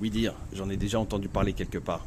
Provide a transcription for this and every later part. Oui dire, j'en ai déjà entendu parler quelque part.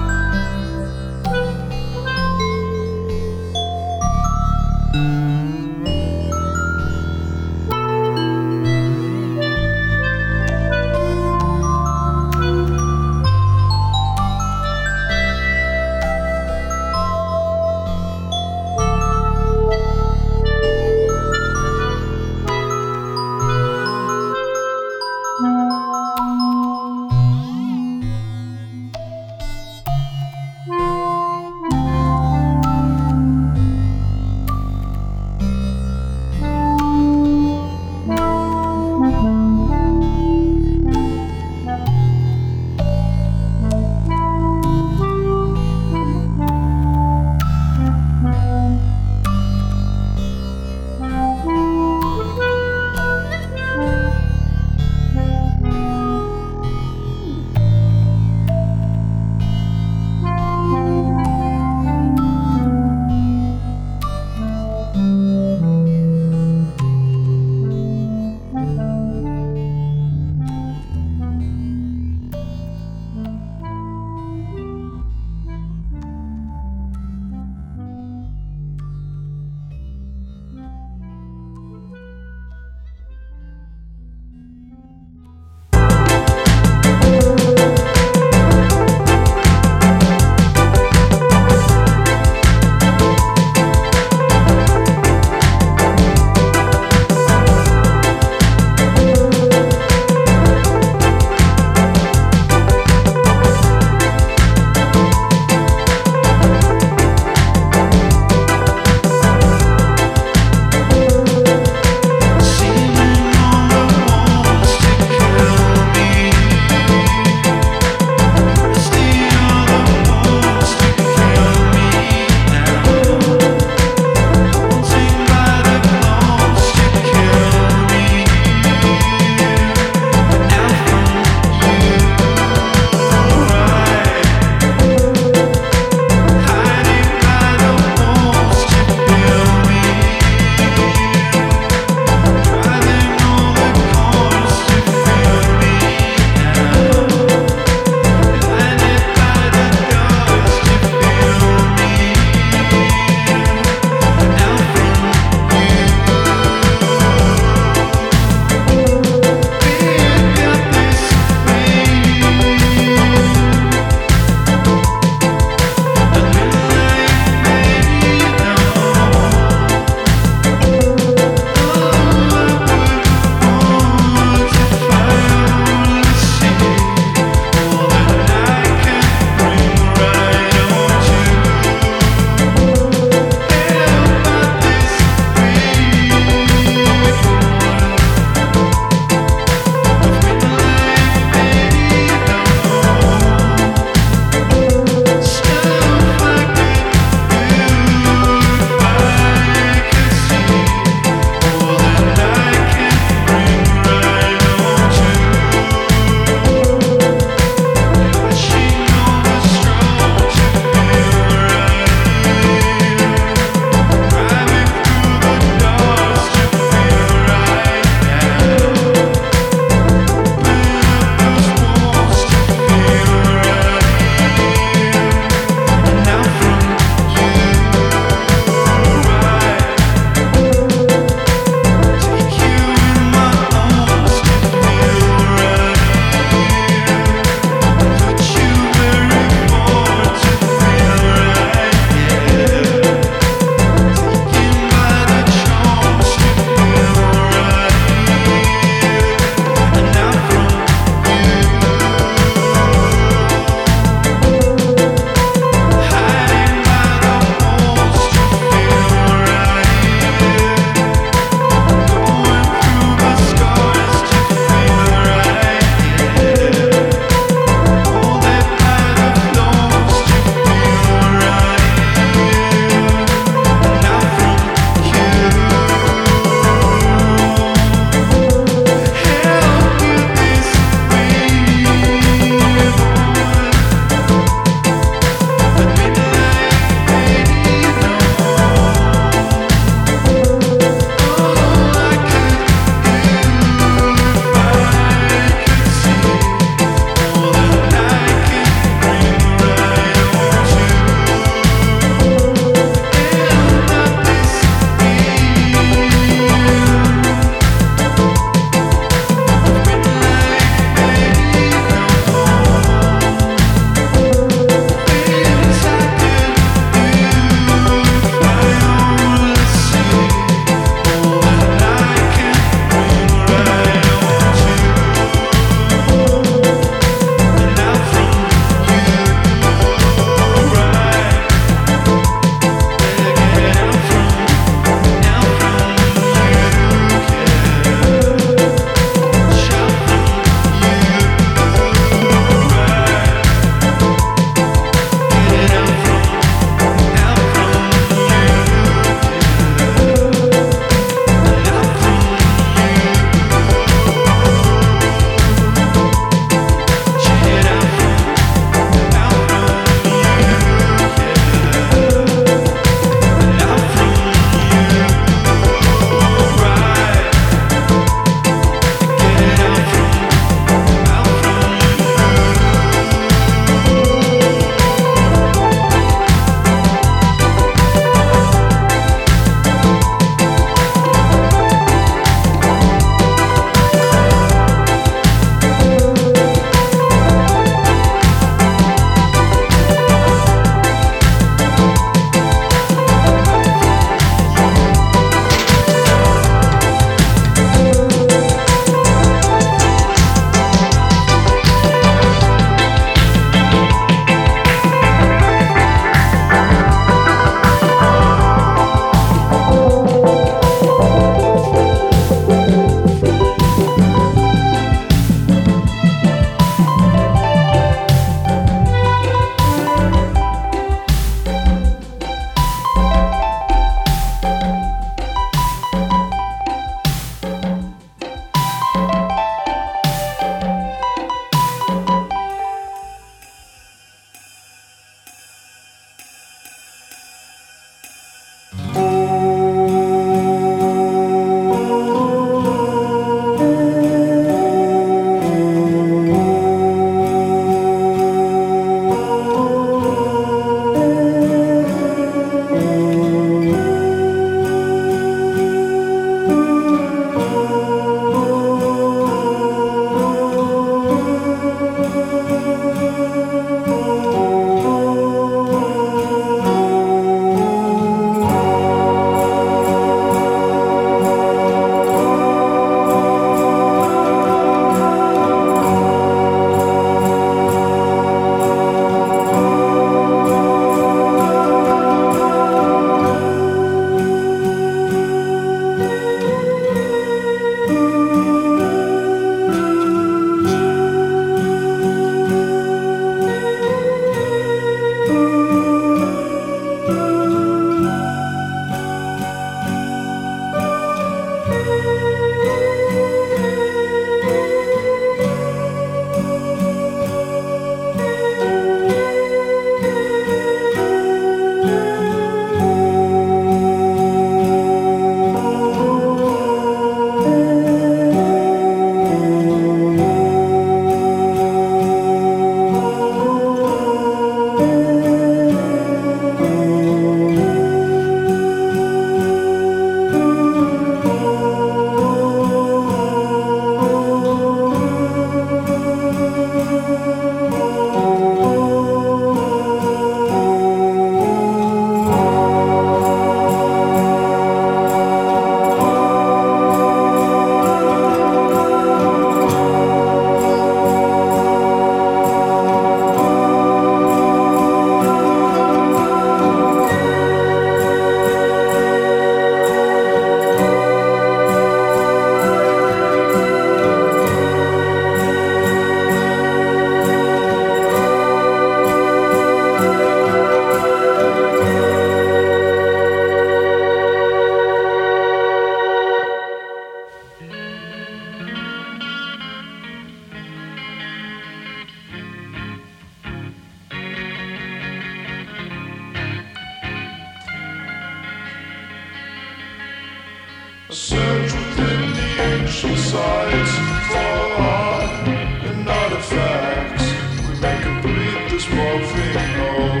search within the ancient sites for art and artifacts. We may complete this morphing hole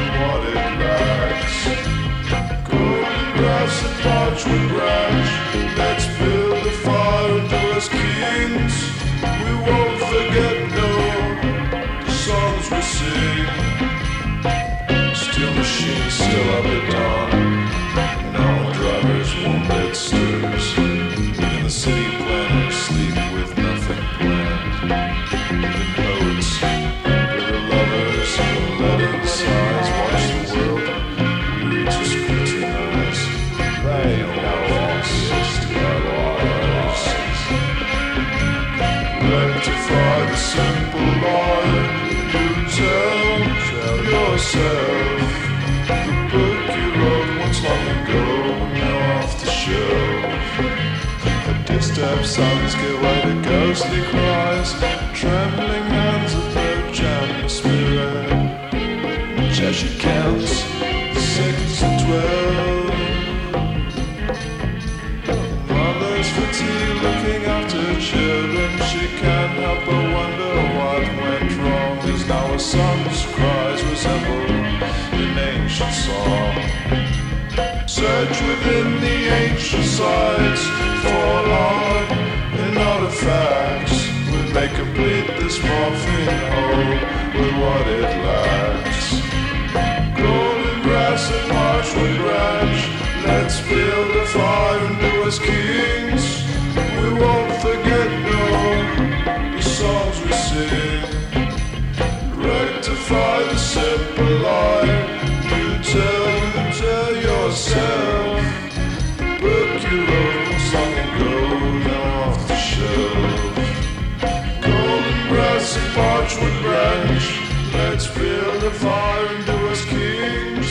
in what it lacks. Golden grass and parchment branch, let's build a fire and do as kings. We won't forget, no, the songs we sing. Still machines, still up at dawn. Stirs in the city planner, sleep with nothing planned. The poets, bitter lovers, leaden sighs watch the world. We reach a scrutinized, they know us to our lives. Rectify the simple lie you tell yourself. The book you wrote once long ago. The disturbed sons give way to ghostly cries, trembling hands of their jam spirit. Cheshire counts 6 and 12. Mother's for tea, looking after children. She can't help but wonder what went wrong. As now her son's cries resemble an ancient song. Search within the ancient sites for art and artifacts. We may complete this morphing hole with what it lacks. Golden grass and marshwood branch, let's build a fire and do as kings. We won't forget, no, the songs we sing. Rectify the simple line you tell yourself. The book you wrote long ago, now off the shelf. Golden grass and parchment branch, let's build a fire and do as kings.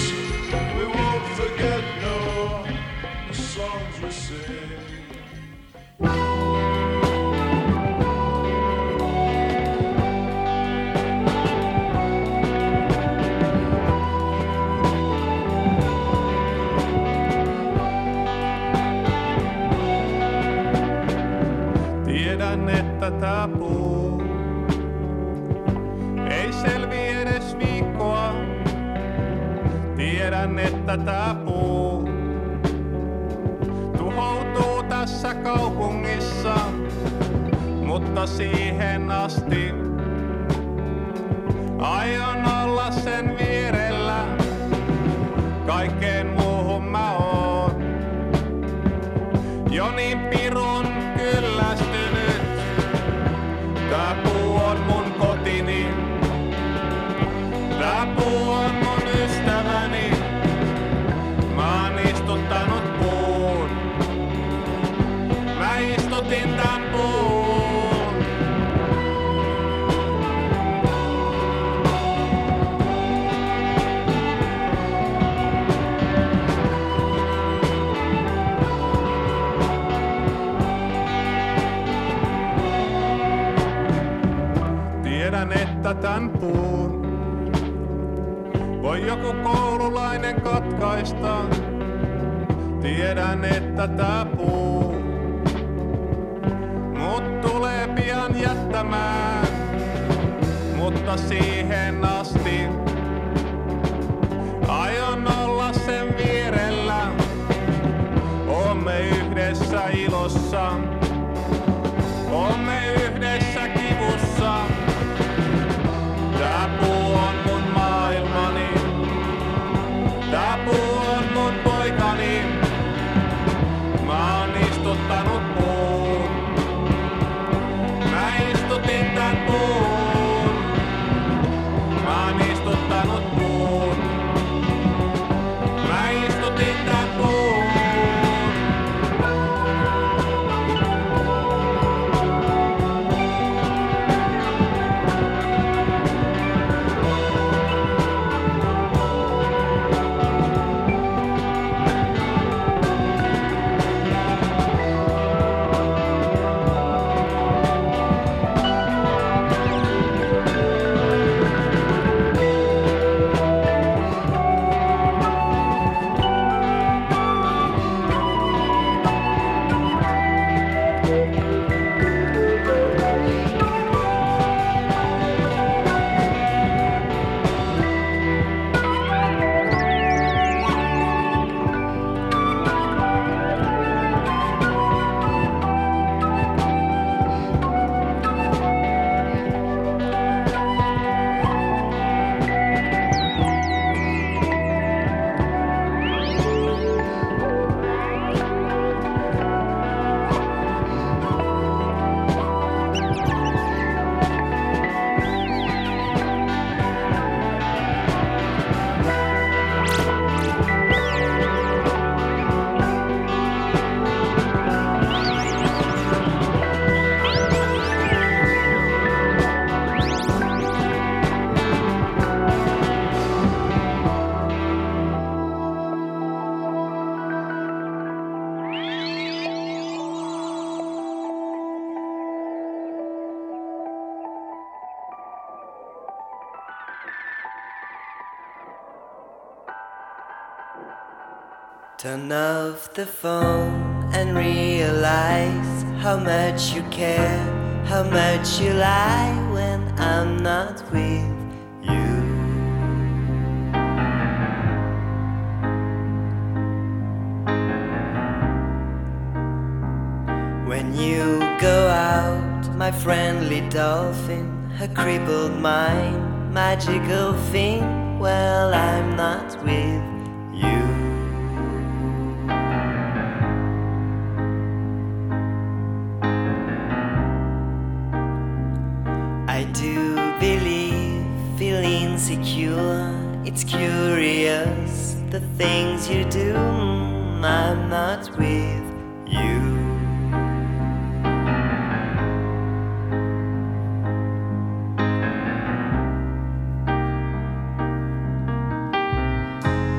We won't forget, no, the songs we sing. Tiedän, että tapuu. Ei selvi edes viikkoa. Tiedän, että tapuu. Tuhoutuu tässä kaupungissa. Mutta siihen asti aion olla sen vierellä. Kaikkeen muuhun mä oon jo niin pirun kyllästynyt. Tää puu on mun kotini, tää puu on mun ystäväni. Mä oon istuttanut puun, mä istutin tän puun. Tiedän, että tän puun voi joku koululainen katkaista. Tiedän, että tää puu mut tulee pian jättämään. Mutta siihen asti aion olla sen vierellä. Oomme yhdessä ilossa, oomme yhdessä kivussa. Tää puu on mun maailmani, tää puu on mun poikani. Mä oon istuttanut puun, mä istutin tän puun. Mä oon Turn off the phone and realize how much you care, how much you lie when I'm not with you. When you go out, my friendly dolphin, her crippled mind, magical thing, well, I'm not with you. I do believe, feel insecure, it's curious, the things you do, I'm not with you.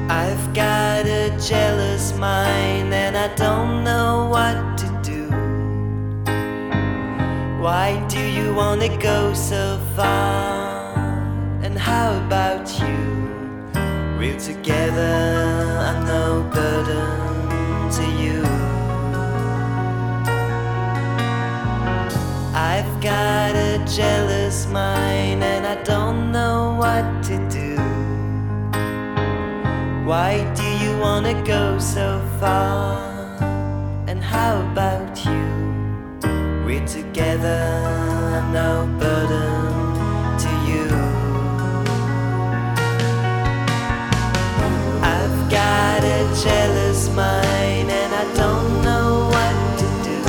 I've got a jealous mind and I don't know what to do. Why do you wanna go so far? And how about you? We're together, I'm no burden to you. I've got a jealous mind and I don't know what to do. Why do you wanna go so far? And how about you? We're together, I'm no burden to you. I've got a jealous mind and I don't know what to do.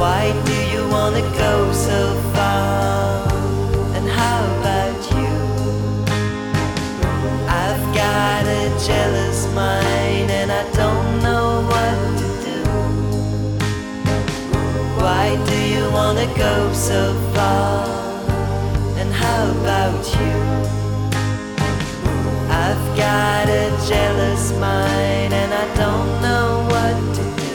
Why do you wanna go so far? And how about you? I've got a jealous mind and I don't know what to do. Why do you wanna go so far? And how about you? I've got a jealous mind and I don't know what to do.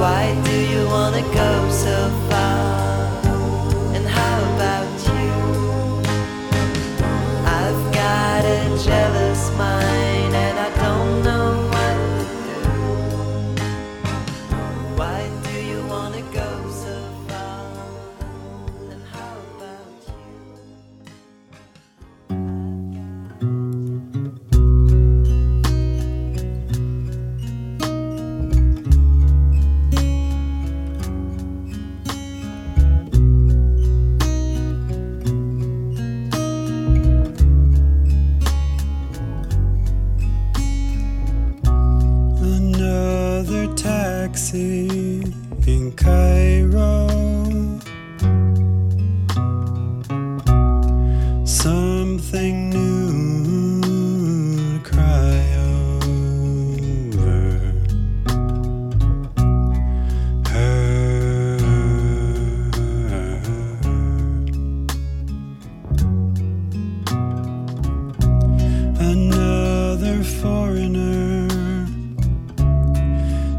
Why do you wanna go so far? And how about you? I've got a jealous mind and I don't know what to do. In Cairo, something new to cry over her. Another foreigner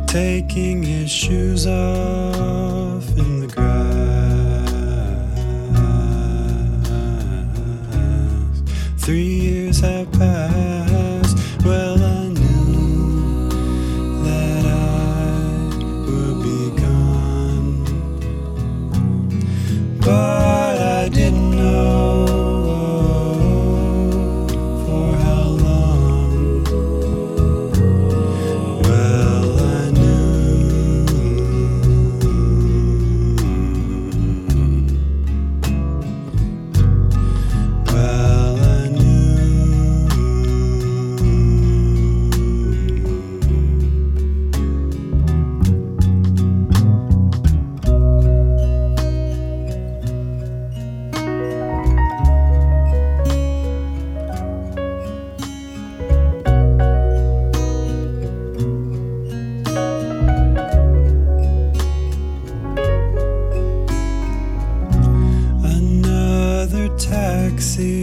taking his shoes off in the grass. 3 years have passed. Well, I knew that I would be gone, but I didn't know. See